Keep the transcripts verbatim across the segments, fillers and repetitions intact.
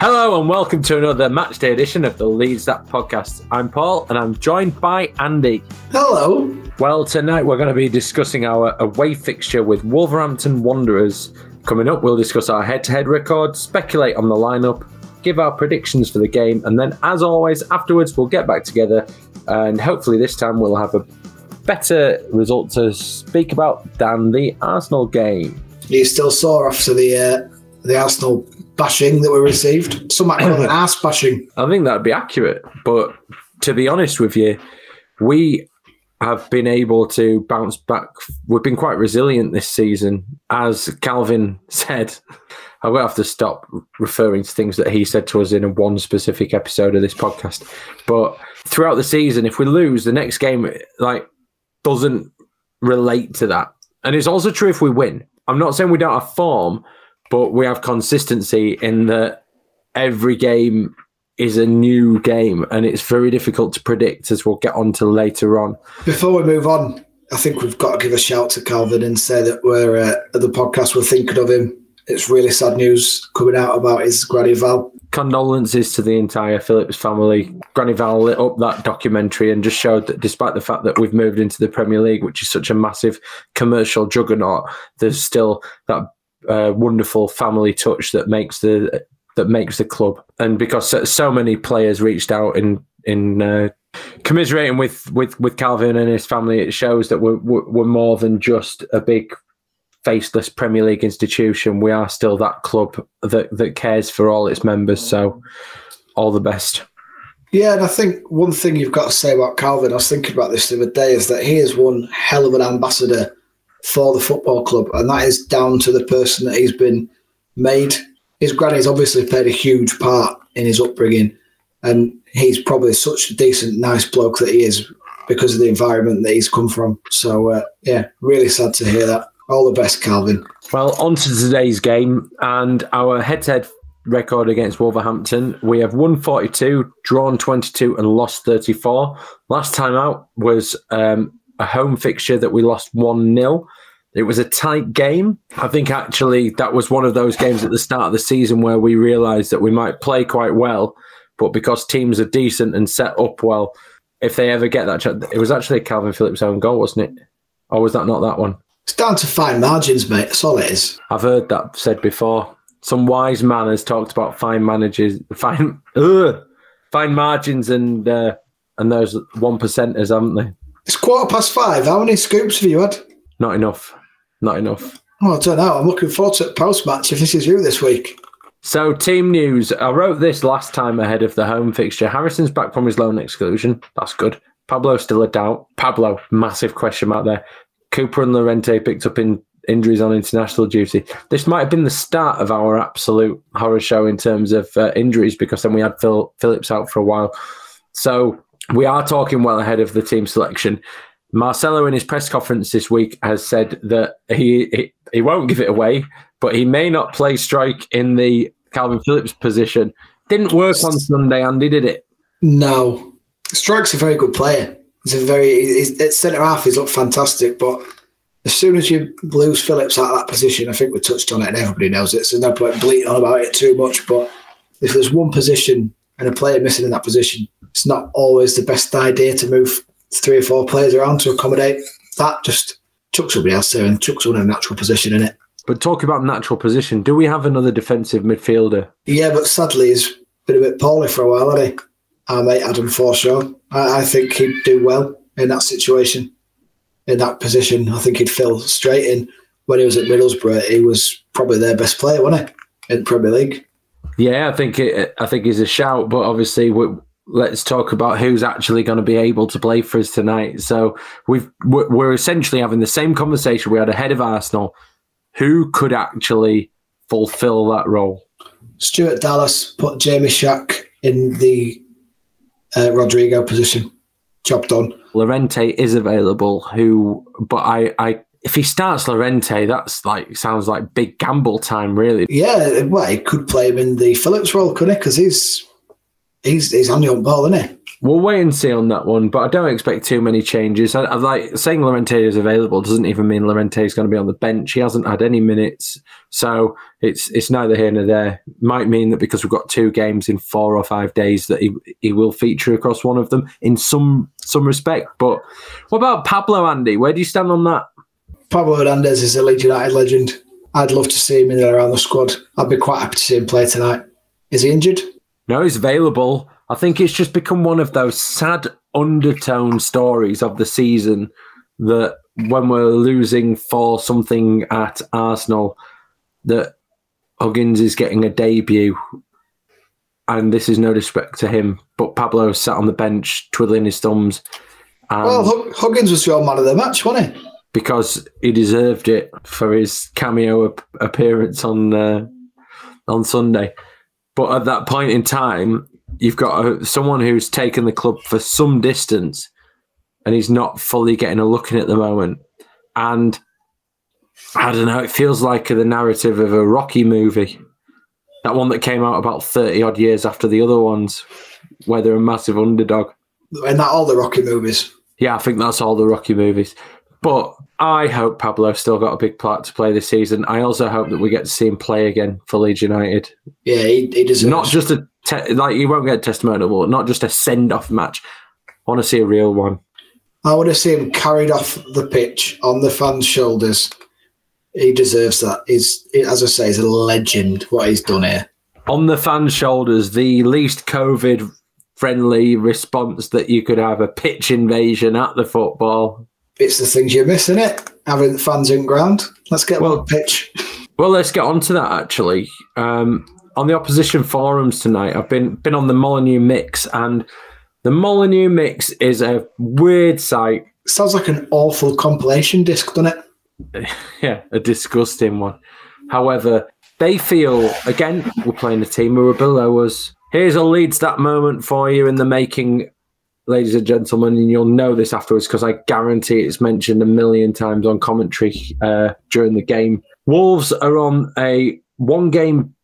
Hello and welcome to another Matchday edition of the Leeds That podcast. I'm Paul and I'm joined by Andy. Hello. Well, tonight we're going to be discussing our away fixture with Wolverhampton Wanderers. Coming up, we'll discuss our head-to-head record, speculate on the lineup, give our predictions for the game, and then, as always, afterwards we'll get back together and hopefully this time we'll have a better result to speak about than the Arsenal game. You still sore after the uh, the Arsenal bashing that we received? Some might call it ass bashing. I think that'd be accurate, but to be honest with you, we have been able to bounce back. We've been quite resilient this season. As Calvin said, I'm going to have to stop referring to things that he said to us in one specific episode of this podcast. But throughout the season, if we lose, the next game like doesn't relate to that. And it's also true if we win. I'm not saying we don't have form, but we have consistency in that every game is a new game and it's very difficult to predict, as we'll get on to later on. Before we move on, I think we've got to give a shout to Calvin and say that we're uh, at the podcast, we're thinking of him. It's really sad news coming out about his Granny Val. Condolences to the entire Phillips family. Granny Val lit up that documentary and just showed that despite the fact that we've moved into the Premier League, which is such a massive commercial juggernaut, there's still that Uh, wonderful family touch that makes the that makes the club. And because so, so many players reached out in in uh, commiserating with, with, with Calvin and his family, it shows that we're we're more than just a big faceless Premier League institution. We are still that club that that cares for all its members. So all the best. Yeah, and I think one thing you've got to say about Calvin, I was thinking about this the other day, is that he is one hell of an ambassador for the football club, and that is down to the person that he's been made. His granny's obviously played a huge part in his upbringing, and he's probably such a decent, nice bloke that he is because of the environment that he's come from. So, uh, yeah, really sad to hear that. All the best, Calvin. Well, on to today's game and our head-to-head record against Wolverhampton. We have won forty-two, drawn twenty-two and lost thirty-four. Last time out was Um, a home fixture that we lost one nil. It was a tight game. I think actually that was one of those games at the start of the season where we realised that we might play quite well, but because teams are decent and set up well, if they ever get that chance. It was actually Calvin Phillips' own goal, wasn't it? Or was that not that one? It's down to fine margins, mate. That's all it is. I've heard that said before. Some wise man has talked about fine managers, fine, ugh, fine margins and uh, and those one percenters, haven't they? It's quarter past five. How many scoops have you had? Not enough. Not enough. Oh, I don't know. I'm looking forward to the post-match if this is you this week. So, team news. I wrote this last time ahead of the home fixture. Harrison's back from his loan exclusion. That's good. Pablo's still a doubt. Pablo, massive question mark there. Cooper and Llorente picked up in injuries on international duty. This might have been the start of our absolute horror show in terms of uh, injuries, because then we had Phil Phillips out for a while. So we are talking well ahead of the team selection. Marcelo in his press conference this week has said that he, he he won't give it away, but he may not play strike in the Calvin Phillips position. Didn't work on Sunday, Andy, did it? No. Strike's a very good player. He's a very, he's, at centre-half, he's looked fantastic, but as soon as you lose Phillips out of that position, I think we touched on it and everybody knows it, so no point bleating on about it too much, but if there's one position and a player missing in that position, it's not always the best idea to move three or four players around to accommodate that. Just chuck somebody else there and chuck someone in a natural position in it. But talk about natural position. Do we have another defensive midfielder? Yeah, but sadly he's been a bit poorly for a while, hasn't he? Our mate Adam Forshaw. I, I think he'd do well in that situation, in that position. I think he'd fill straight in. When he was at Middlesbrough, he was probably their best player, wasn't he, in the Premier League? Yeah, I think it, I think he's a shout, but obviously we let's talk about who's actually going to be able to play for us tonight. So we've, we're essentially having the same conversation we had ahead of Arsenal. Who could actually fulfill that role. Stuart Dallas put Jamie Shack in the uh, Rodrigo position. Job done. Llorente is available, who, but I, I, if he starts Llorente, that's like, sounds like big gamble time, really. Yeah, well, he could play him in the Phillips role, couldn't he? Because he's, he's, he's on your ball, isn't he? We'll wait and see on that one, but I don't expect too many changes. I, I like saying Llorente is available doesn't even mean Llorente is going to be on the bench. He hasn't had any minutes, so it's it's neither here nor there. Might mean that because we've got two games in four or five days that he he will feature across one of them in some some respect. But what about Pablo, Andy? Where do you stand on that? Pablo Hernandez is a Leeds United legend. I'd love to see him in and around the squad. I'd be quite happy to see him play tonight. Is he injured? No, he's available. I think it's just become one of those sad undertone stories of the season that when we're losing four something at Arsenal, that Huggins is getting a debut, and this is no disrespect to him, but Pablo sat on the bench twiddling his thumbs. Well, Huggins was your man of the match, wasn't he? Because he deserved it for his cameo appearance on uh, on Sunday. But at that point in time, you've got a, someone who's taken the club for some distance and he's not fully getting a look in at the moment. And I don't know, it feels like the narrative of a Rocky movie. That one that came out about thirty odd years after the other ones, where they're a massive underdog. And that all the Rocky movies. Yeah, I think that's all the Rocky movies. But I hope Pablo's still got a big part to play this season. I also hope that we get to see him play again for Leeds United. Yeah, he, he deserves. Not just a te- like you won't get a testimonial, not just a send-off match. I want to see a real one. I want to see him carried off the pitch on the fans' shoulders. He deserves that. He's, as I say, he's a legend. What he's done here on the fans' shoulders, the least COVID-friendly response that you could have—a pitch invasion at the football. It's the things you miss, isn't it? Having fans in ground. Let's get well, on the pitch. Well, let's get on to that, actually. Um, on the opposition forums tonight, I've been been on the Molyneux Mix, and the Molyneux Mix is a weird site. Sounds like an awful compilation disc, doesn't it? Yeah, a disgusting one. However, they feel, again, we're playing a team who are below us. Here's a Leeds that moment for you in the making, ladies and gentlemen, and you'll know this afterwards because I guarantee it's mentioned a million times on commentary uh, during the game. Wolves are on a one game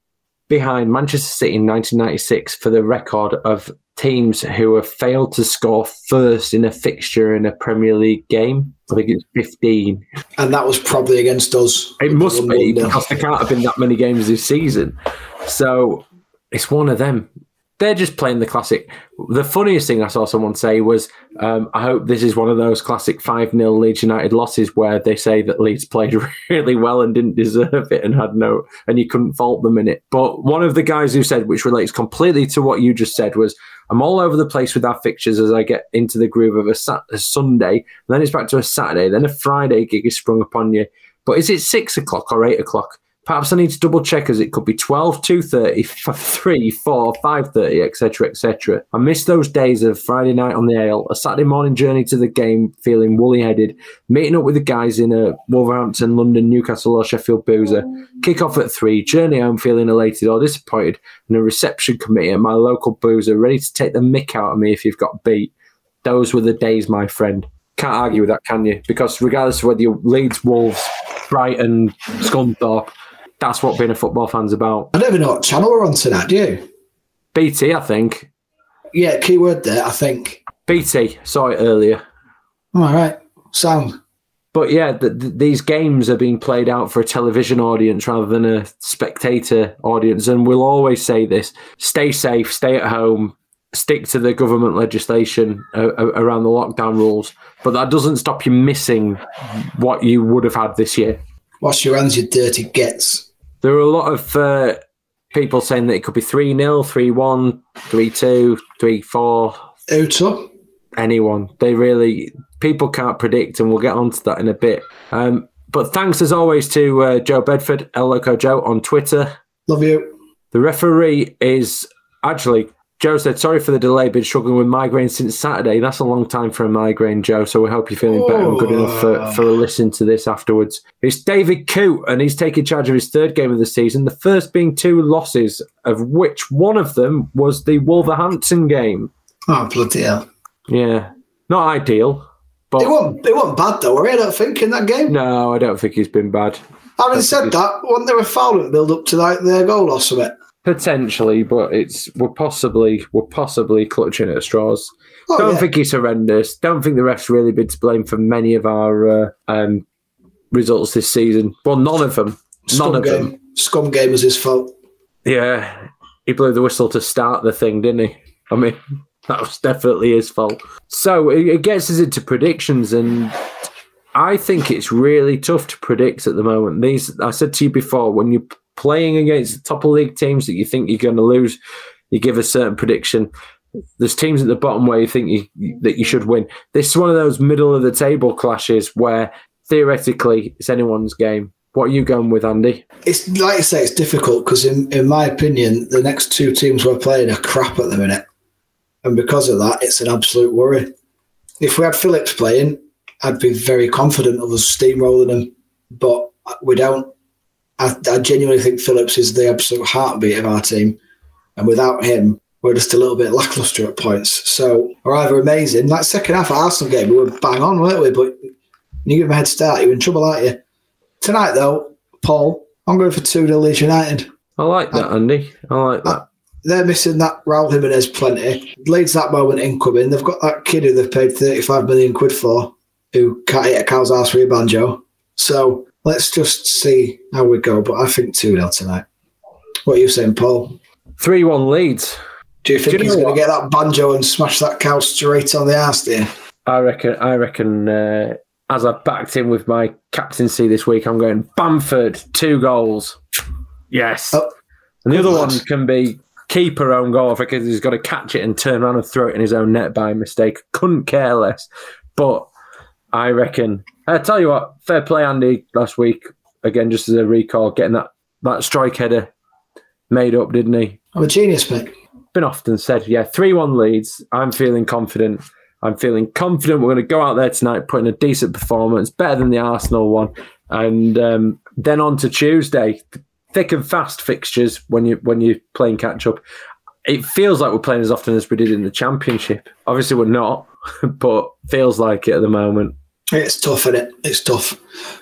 behind Manchester City in nineteen ninety-six for the record of teams who have failed to score first in a fixture in a Premier League game. I think it's fifteen. And that was probably against us. It must be, because there can't have been that many games this season. So it's one of them. They're just playing the classic. The funniest thing I saw someone say was, um, I hope this is one of those classic five nil Leeds United losses where they say that Leeds played really well and didn't deserve it and had no, and you couldn't fault them in it. But one of the guys who said, which relates completely to what you just said, was, I'm all over the place with our fixtures as I get into the groove of a, sat- a Sunday, and then it's back to a Saturday, then a Friday gig is sprung upon you. But is it six o'clock or eight o'clock? Perhaps I need to double check, as it could be twelve, two thirty, three, four, five thirty, et cetera, et cetera. I miss those days of Friday night on the ale, a Saturday morning journey to the game, feeling woolly-headed, meeting up with the guys in a Wolverhampton, London, Newcastle or Sheffield boozer, kick-off at three, journey home feeling elated or disappointed, and a reception committee at my local boozer ready to take the mick out of me if you've got beat. Those were the days, my friend. Can't argue with that, can you? Because regardless of whether you're Leeds, Wolves, Brighton, Scunthorpe, that's what being a football fan's about. I don't even know what channel we're on tonight, do you? B T, I think. Yeah, keyword there, I think. B T, saw it earlier. All right, sound. But yeah, the, the, these games are being played out for a television audience rather than a spectator audience. And we'll always say this, stay safe, stay at home, stick to the government legislation uh, around the lockdown rules. But that doesn't stop you missing what you would have had this year. Wash your hands, you dirty gets. There are a lot of uh, people saying that it could be three nil, three one, three two, three four. Uta? Anyone. They really, people can't predict, and we'll get onto that in a bit. Um, but thanks as always to uh, Joe Bedford, El Loco Joe on Twitter. Love you. The referee is actually Joe said, sorry for the delay, been struggling with migraines since Saturday. That's a long time for a migraine, Joe, so we hope you're feeling oh. better and good enough for, for a listen to this afterwards. It's David Coote, and he's taking charge of his third game of the season, the first being two losses, of which one of them was the Wolverhampton game. Oh, bloody hell. Yeah. Not ideal. But it wasn't, it wasn't bad, though, were it, I don't think, in that game? No, I don't think he's been bad. Having said that, wasn't there a foul that build up to like, their goal or something? Potentially, but it's we're possibly we're possibly clutching at straws. Oh, Don't yeah. think it's horrendous. Don't think the ref's really been to blame for many of our uh, um, results this season. Well, none of them. Scum none of game. them. Scum game was his fault. Yeah, he blew the whistle to start the thing, didn't he? I mean, that was definitely his fault. So it gets us into predictions, and I think it's really tough to predict at the moment. These I said to you before, when you playing against the top of league teams that you think you're going to lose, you give a certain prediction. There's teams at the bottom where you think you, that you should win. This is one of those middle of the table clashes where theoretically it's anyone's game. What are you going with, Andy? It's like I say, it's difficult because in, in my opinion, the next two teams we're playing are crap at the minute. And because of that, it's an absolute worry. If we had Phillips playing, I'd be very confident of us steamrolling him, but we don't. I, I genuinely think Phillips is the absolute heartbeat of our team. And without him, we're just a little bit lacklustre at points. So we're either amazing. That second half of Arsenal game, we were bang on, weren't we? But when you give him a head start, you're in trouble, aren't you? Tonight, though, Paul, I'm going for two nil Leeds United. I like that, I, Andy. I like that. I, they're missing that Raul Jimenez plenty. Leeds that moment incoming. They've got that kid who they've paid thirty-five million quid for who can't hit a cow's arse with a banjo. So... let's just see how we go, but I think two nil tonight. What are you saying, Paul? three one Leeds. Do you think Do you he's going to get that banjo and smash that cow straight on the arse, dear? I reckon, I reckon uh, as I backed in with my captaincy this week, I'm going Bamford, two goals. Yes. Oh, and the other lad. one can be keeper own goal because he's got to catch it and turn around and throw it in his own net by mistake. Couldn't care less. But I reckon... I tell you what, fair play, Andy, last week. Again, just as a recall, getting that, that strike header made up, didn't he? I'm a genius, mate. Been often said, yeah, three one Leeds. I'm feeling confident. I'm feeling confident. We're going to go out there tonight, put in a decent performance, better than the Arsenal one. And um, then on to Tuesday. Thick and fast fixtures when, you, when you're playing catch-up. It feels like we're playing as often as we did in the Championship. Obviously, we're not, but feels like it at the moment. It's tough, isn't it? It's tough.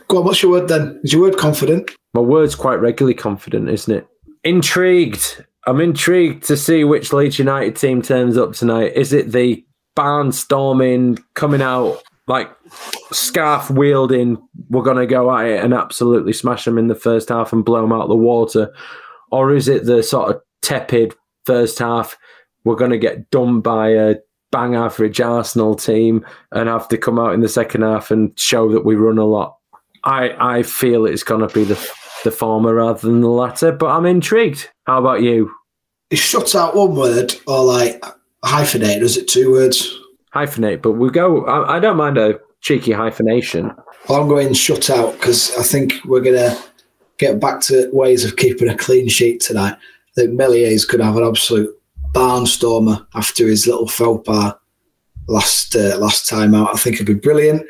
Go on, what's your word then? Is your word confident? My word's quite regularly confident, isn't it? Intrigued. I'm intrigued to see which Leeds United team turns up tonight. Is it the barnstorming, coming out, like scarf-wielding, we're going to go at it and absolutely smash them in the first half and blow them out of the water? Or is it the sort of tepid first half, we're going to get done by a bang average Arsenal team and have to come out in the second half and show that we run a lot? I, I feel it's going to be the the former rather than the latter, but I'm intrigued. How about you? It shuts out one word or like hyphenate, does it two words? Hyphenate, but we go, I, I don't mind a cheeky hyphenation. I'm going shut out because I think we're going to get back to ways of keeping a clean sheet tonight. I think Melier's could have an absolute barnstormer after his little faux pas last uh, last time out. I think he'll be brilliant.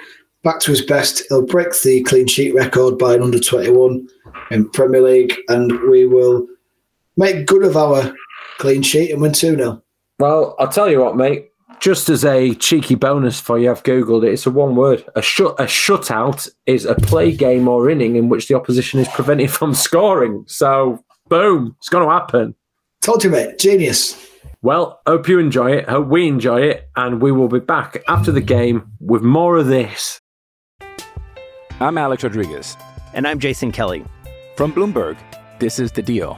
Back to his best. He'll break the clean sheet record by an under twenty-one in Premier League, and we will make good of our clean sheet and win two nil. Well, I'll tell you what, mate. Just as a cheeky bonus for you, I've Googled it. It's a one word. A, shut, a shutout is a play game or inning in which the opposition is prevented from scoring. So, boom, it's going to happen. Told you, mate. Genius. Well, hope you enjoy it. Hope we enjoy it. And we will be back after the game with more of this. I'm Alex Rodriguez. And I'm Jason Kelly. From Bloomberg, this is The Deal.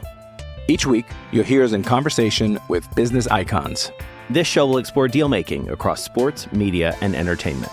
Each week, you'll hear us in conversation with business icons. This show will explore deal-making across sports, media, and entertainment.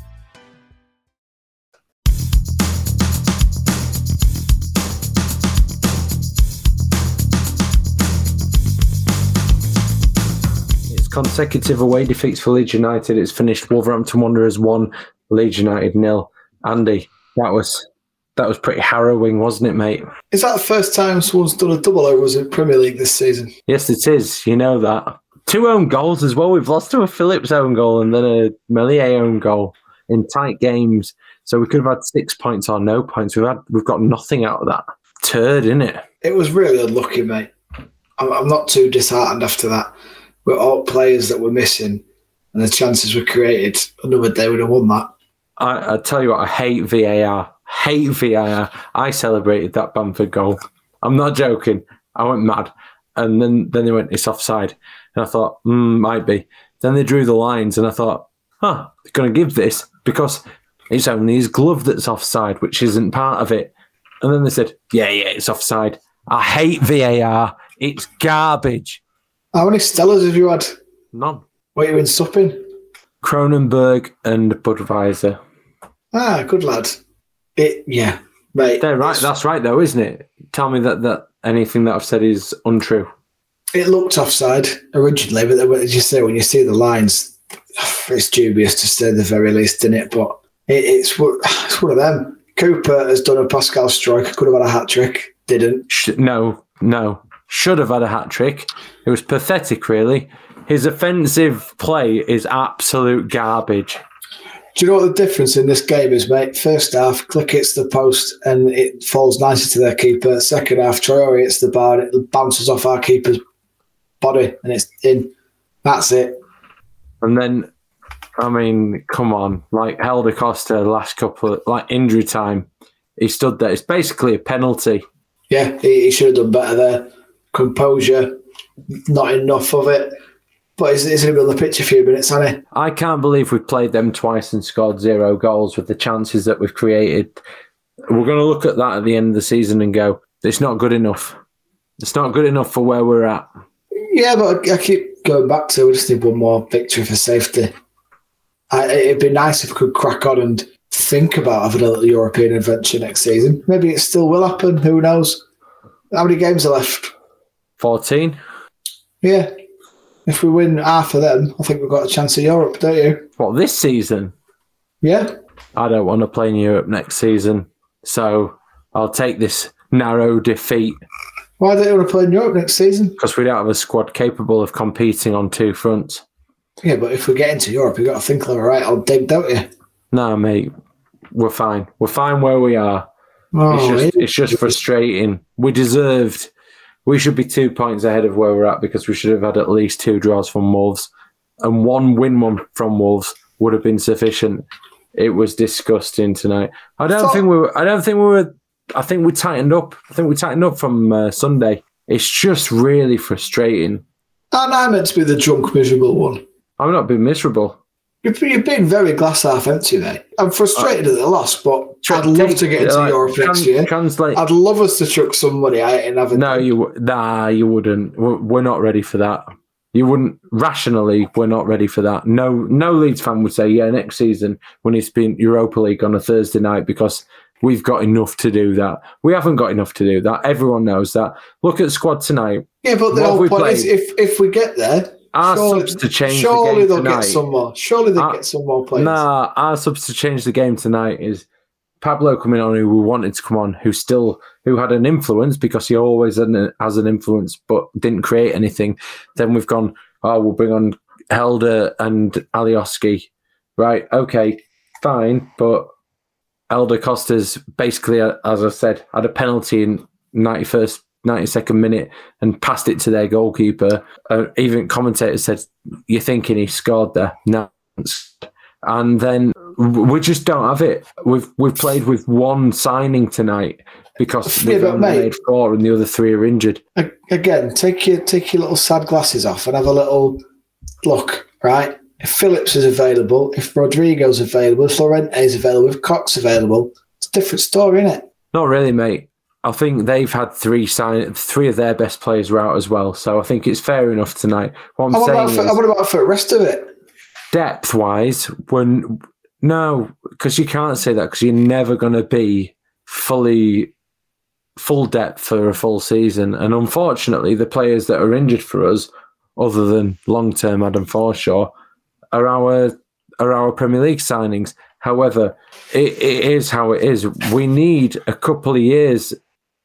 consecutive away defeats for Leeds United. It's finished Wolverhampton Wanderers one, Leeds United nil. Andy, that was that was pretty harrowing, wasn't it, mate? Is that the first time someone's done a double overs in Premier League this season? Yes, it is. You know that. Two own goals as well. We've lost to a Phillips own goal and then a Melier own goal in tight games. So we could have had six points or no points. We've had we've got nothing out of that turd, innit? It was really unlucky, mate. I'm, I'm not too disheartened after that. We're all players that were missing, and the chances were created. Another day would have won that. I, I tell you what, I hate V A R. Hate V A R. I celebrated that Bamford goal. I'm not joking. I went mad, and then then they went, it's offside, and I thought, mm, might be. Then they drew the lines, and I thought, huh, they're going to give this because it's only his glove that's offside, which isn't part of it. And then they said, yeah, yeah, it's offside. I hate V A R. It's garbage. How many Stellas have you had? None. What are you in supping? Kronenberg and Budweiser. Ah, good lad. It, yeah, mate. They're right. That's right, though, isn't it? Tell me that, that anything that I've said is untrue. It looked offside originally, but then, as you say, when you see the lines, it's dubious to say the very least, isn't it? But it, it's, it's one of them. Cooper has done a Pascal Stroik. Could have had a hat trick. Didn't. No, no. Should have had a hat trick. It was pathetic, really. His offensive play is absolute garbage. Do you know what the difference in this game is, mate? First half, Click hits the post and it falls nicely to their keeper. Second half, Traore hits the bar and it bounces off our keeper's body and it's in. That's it. And then, I mean, come on. Like, Helder Costa, the last couple of, like, injury time, he stood there. It's basically a penalty. Yeah, he, he should have done better there. Composure, not enough of it. But he's, he's going to be on the pitch a few minutes, hasn't he? I can't believe we've played them twice and scored zero goals with the chances that we've created. We're going to look at that at the end of the season and go, it's not good enough. It's not good enough for where we're at. Yeah, but I, I keep going back to we just need one more victory for safety. I, it'd be nice if we could crack on and think about having a little European adventure next season. Maybe it still will happen. Who knows? How many games are left? fourteen. Yeah. If we win half of them, I think we've got a chance of Europe, don't you? What, this season? Yeah. I don't want to play in Europe next season, so I'll take this narrow defeat. Why don't you want to play in Europe next season? Because we don't have a squad capable of competing on two fronts. Yeah, but if we get into Europe, you've got to think, all right, I'll dig, don't you? No, mate. We're fine. We're fine where we are. Oh, it's just, really? It's just frustrating. We deserved... We should be two points ahead of where we're at because we should have had at least two draws from Wolves, and one win one from Wolves would have been sufficient. It was disgusting tonight. I don't so, think we were. I don't think we were. I think we tightened up. I think we tightened up from uh, Sunday. It's just really frustrating. Aren't I meant to be the drunk, miserable one? I'm not being miserable. You've been very glass half empty, mate. I'm frustrated uh, at the loss, but tra- I'd love to get into like, Europe trans- next year. Translate. I'd love us to chuck somebody out and have a no. Day. You w- nah, you wouldn't. We're not ready for that. You wouldn't rationally. We're not ready for that. No, no Leeds fan would say, yeah, next season when it's been Europa League on a Thursday night because we've got enough to do that. We haven't got enough to do that. Everyone knows that. Look at the squad tonight. Yeah, but the whole point is, if if we get there. Our surely, subs to change the game tonight. Get some more. Surely they'll our, get some more players. Nah, our subs to change the game tonight is Pablo coming on, who we wanted to come on, who still who had an influence because he always an, has an influence, but didn't create anything. Then we've gone. Oh, we'll bring on Helder and Alioski. Right? Okay, fine. But Helder Costa's basically, as I said, had a penalty in ninety-first. ninety-second minute and passed it to their goalkeeper. Uh, even commentators said, you're thinking he scored there. No. And then we just don't have it. We've we've played with one signing tonight because yeah, they've only mate, made four and the other three are injured. Again, take your, take your little sad glasses off and have a little look, right? If Phillips is available, if Rodrigo's available, if Llorente is available, if Cox available, it's a different story, isn't it? Not really, mate. I think they've had three sign, three of their best players were out as well, so I think it's fair enough tonight. What I'm what saying about for, is, what about for the rest of it? Depth-wise, when no, because you can't say that because you're never going to be fully full depth for a full season, and unfortunately, the players that are injured for us other than long-term Adam Forshaw, are our are our Premier League signings. However, it, it is how it is. We need a couple of years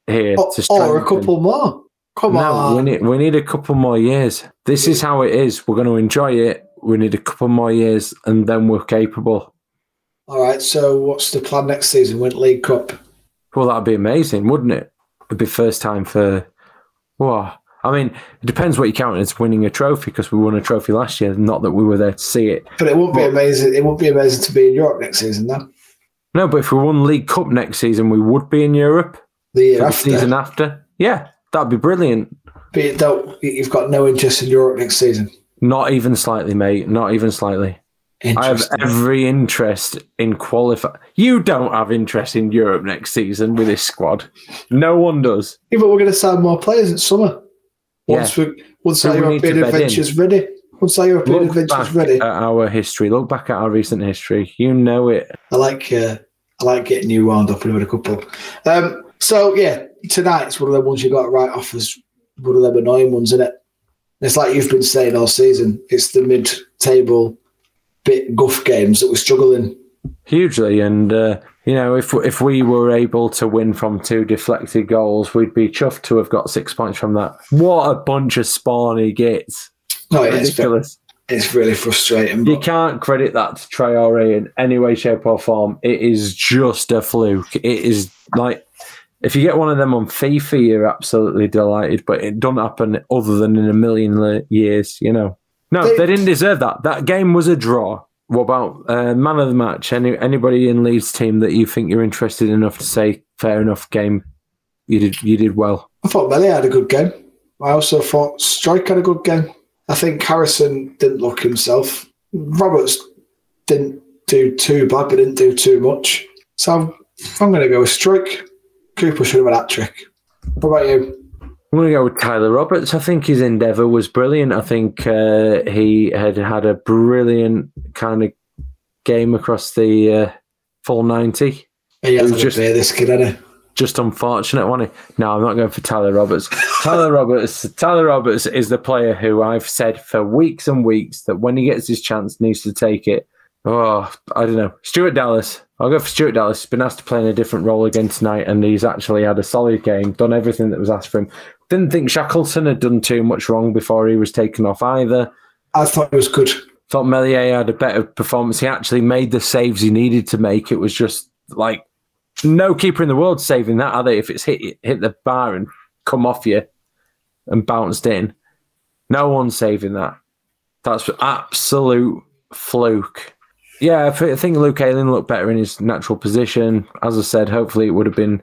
here or, to strengthen. Or a couple more. Come no, on. We need, we need a couple more years. This is how it is. We're going to enjoy it. We need a couple more years and then we're capable. All right, so what's the plan next season? Win League Cup? Well, that'd be amazing, wouldn't it? It'd be first time for... Whoa. I mean, it depends what you count as winning a trophy, because we won a trophy last year, not that we were there to see it. But it won't but, be amazing. It won't be amazing to be in Europe next season, though. No, but if we won League Cup next season, we would be in Europe. The year after. The season after. Yeah, that'd be brilliant. But you don't, you've got no interest in Europe next season? Not even slightly, mate. Not even slightly. I have every interest in qualifying. You don't have interest in Europe next season with this squad. No one does. Yeah, but we're going to sign more players in summer. Once, yeah. we, once so our we European adventure's in. ready. Once our European Look adventure's back ready. At our history. Look back at our recent history. You know it. I like uh, I like getting you wound up with a couple. Um, so, yeah, tonight's one of the ones you got to write off as one of them annoying ones, isn't it? It's like you've been saying all season. It's the mid-table bit guff games that we're struggling. Hugely. And, uh, you know, if if we were able to win from two deflected goals, we'd be chuffed to have got six points from that. What a bunch of spawn he gets. No, it ridiculous. Is, it's really frustrating. You can't credit that to Traore in any way, shape or form. It is just a fluke. It is like, if you get one of them on FIFA, you're absolutely delighted, but it doesn't happen other than in a million years, you know. No, they, they didn't deserve that. That game was a draw. What about uh, man of the match? Any anybody in Leeds' team that you think you're interested enough to say fair enough game? You did you did well. I thought Melier had a good game. I also thought Strike had a good game. I think Harrison didn't look himself. Roberts didn't do too bad, but didn't do too much. So I'm, I'm going to go with Strike. Cooper should have had that trick. What about you? I'm going to go with Tyler Roberts. I think his endeavour was brilliant. I think uh, he had had a brilliant kind of game across the uh, full ninety. He was just this kid, hadn't he? Just unfortunate, wasn't he? No, I'm not going for Tyler Roberts. Tyler Roberts. Tyler Roberts is the player who I've said for weeks and weeks that when he gets his chance, needs to take it. Oh, I don't know. Stuart Dallas. I'll go for Stuart Dallas. He's been asked to play in a different role again tonight, and he's actually had a solid game, done everything that was asked for him. Didn't think Shackleton had done too much wrong before he was taken off either. I thought it was good. Thought Melier had a better performance. He actually made the saves he needed to make. It was just like, no keeper in the world saving that, are they? If it's hit hit the bar and come off you and bounced in. No one saving that. That's absolute fluke. Yeah, I think Luke Ayling looked better in his natural position. As I said, hopefully it would have been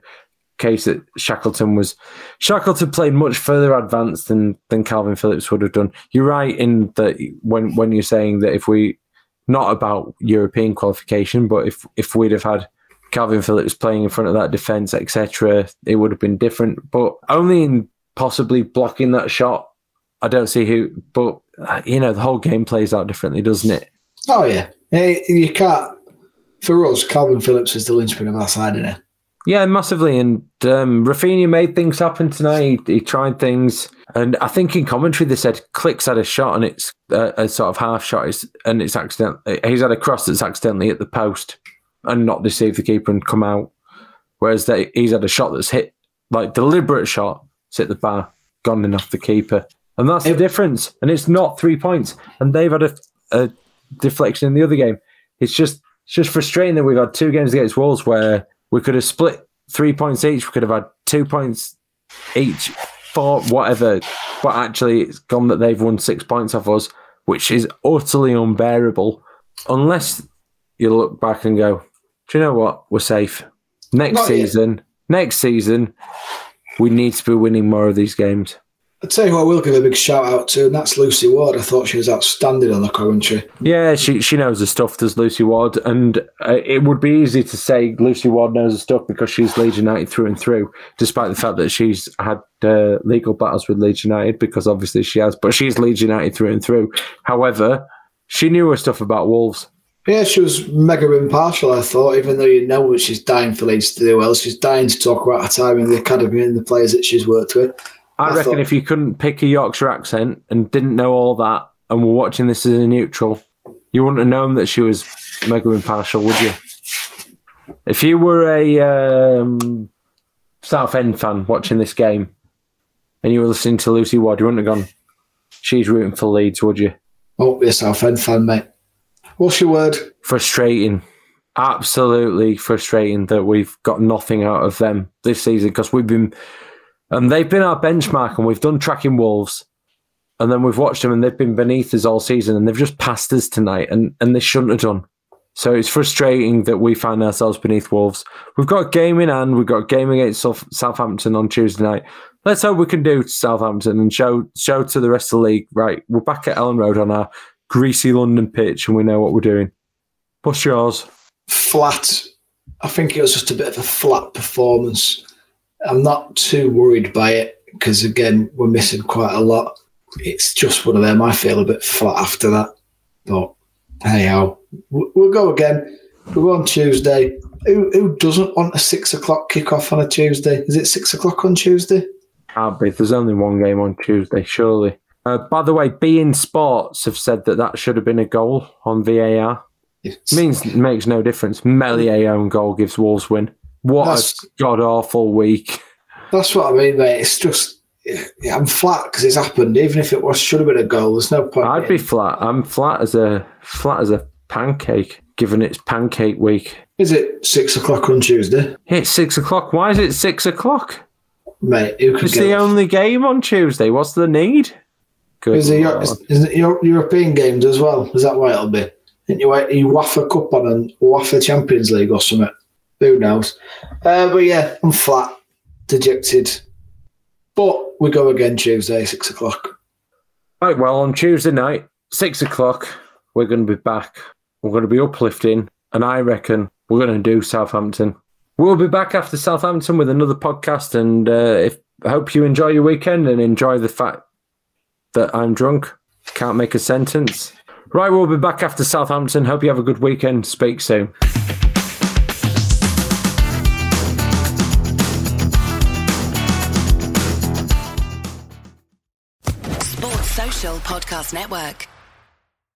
case that Shackleton was Shackleton played much further advanced than than Calvin Phillips would have done. You're right in that when when you're saying that if we not about European qualification, but if if we'd have had Calvin Phillips playing in front of that defence, et cetera, it would have been different. But only in possibly blocking that shot, I don't see who. But you know, the whole game plays out differently, doesn't it? Oh yeah, you can't. For us, Calvin Phillips is the linchpin of our side, isn't he? Yeah, massively. And um, Rafinha made things happen tonight. He, he tried things. And I think in commentary they said Click's had a shot and it's a, a sort of half shot it's, and it's accident. He's had a cross that's accidentally hit the post and not deceived the keeper and come out. Whereas they, he's had a shot that's hit, like deliberate shot, it's hit the bar, gone in off the keeper. And that's the difference. And it's not three points. And they've had a, a deflection in the other game. It's just, it's just frustrating that we've had two games against Wolves where we could have split three points each. We could have had two points each, four, whatever. But actually, it's gone that they've won six points off us, which is utterly unbearable. Unless you look back and go, do you know what? We're safe. Next Not season, yet. next season, we need to be winning more of these games. I'll tell you what I will give a big shout out to, and that's Lucy Ward. I thought she was outstanding on the commentary. Yeah, she she knows her stuff, does Lucy Ward. And uh, it would be easy to say Lucy Ward knows her stuff because she's Leeds United through and through, despite the fact that she's had uh, legal battles with Leeds United, because obviously she has, but she's Leeds United through and through. However, she knew her stuff about Wolves. Yeah, she was mega impartial, I thought, even though you know that she's dying for Leeds to do well. She's dying to talk about her time in the academy and the players that she's worked with. I That's reckon what... if you couldn't pick a Yorkshire accent and didn't know all that and were watching this as a neutral, you wouldn't have known that she was mega impartial, would you? If you were a um, Southend fan watching this game and you were listening to Lucy Ward, you wouldn't have gone, she's rooting for Leeds, would you? Oh, be a Southend fan, mate. What's your word? Frustrating. Absolutely frustrating that we've got nothing out of them this season, because we've been... And they've been our benchmark, and we've done tracking Wolves, and then we've watched them, and they've been beneath us all season, and they've just passed us tonight, and, and they shouldn't have done. So it's frustrating that we find ourselves beneath Wolves. We've got a game in hand. We've got a game against Southampton on Tuesday night. Let's hope we can do to Southampton and show show to the rest of the league, right, we're back at Ellen Road on our greasy London pitch, and we know what we're doing. What's yours? Flat. I think it was just a bit of a flat performance. I'm not too worried by it because, again, we're missing quite a lot. It's just one of them. I feel a bit flat after that. But, anyhow, we'll go again. We'll go on Tuesday. Who, who doesn't want a six o'clock kickoff on a Tuesday? Is it six o'clock on Tuesday? Can't be. There's only one game on Tuesday, surely. Uh, by the way, Be In Sports have said that that should have been a goal on V A R. It means makes no difference. Melier own goal gives Wolves win. What that's, a god-awful week. That's what I mean, mate. It's just, yeah, I'm flat because it's happened. Even if it was should have been a goal, there's no point. I'd be flat. I'm flat as a flat as a pancake, given it's pancake week. Is it six o'clock on Tuesday? It's six o'clock. Why is it six o'clock? Mate, who can It's the it? only game on Tuesday. What's the need? Good is, it, is, is it European games as well? Is that why it'll be? Didn't you wait? You waffle cup on and waffle Champions League or something. Who knows? Uh, but yeah, I'm flat, dejected. But we go again Tuesday, six o'clock. Right, well, on Tuesday night, six o'clock, we're going to be back. We're going to be uplifting, and I reckon we're going to do Southampton. We'll be back after Southampton with another podcast, and uh, if, I hope you enjoy your weekend and enjoy the fact that I'm drunk. Can't make a sentence. Right, we'll be back after Southampton. Hope you have a good weekend. Speak soon. Podcast Network.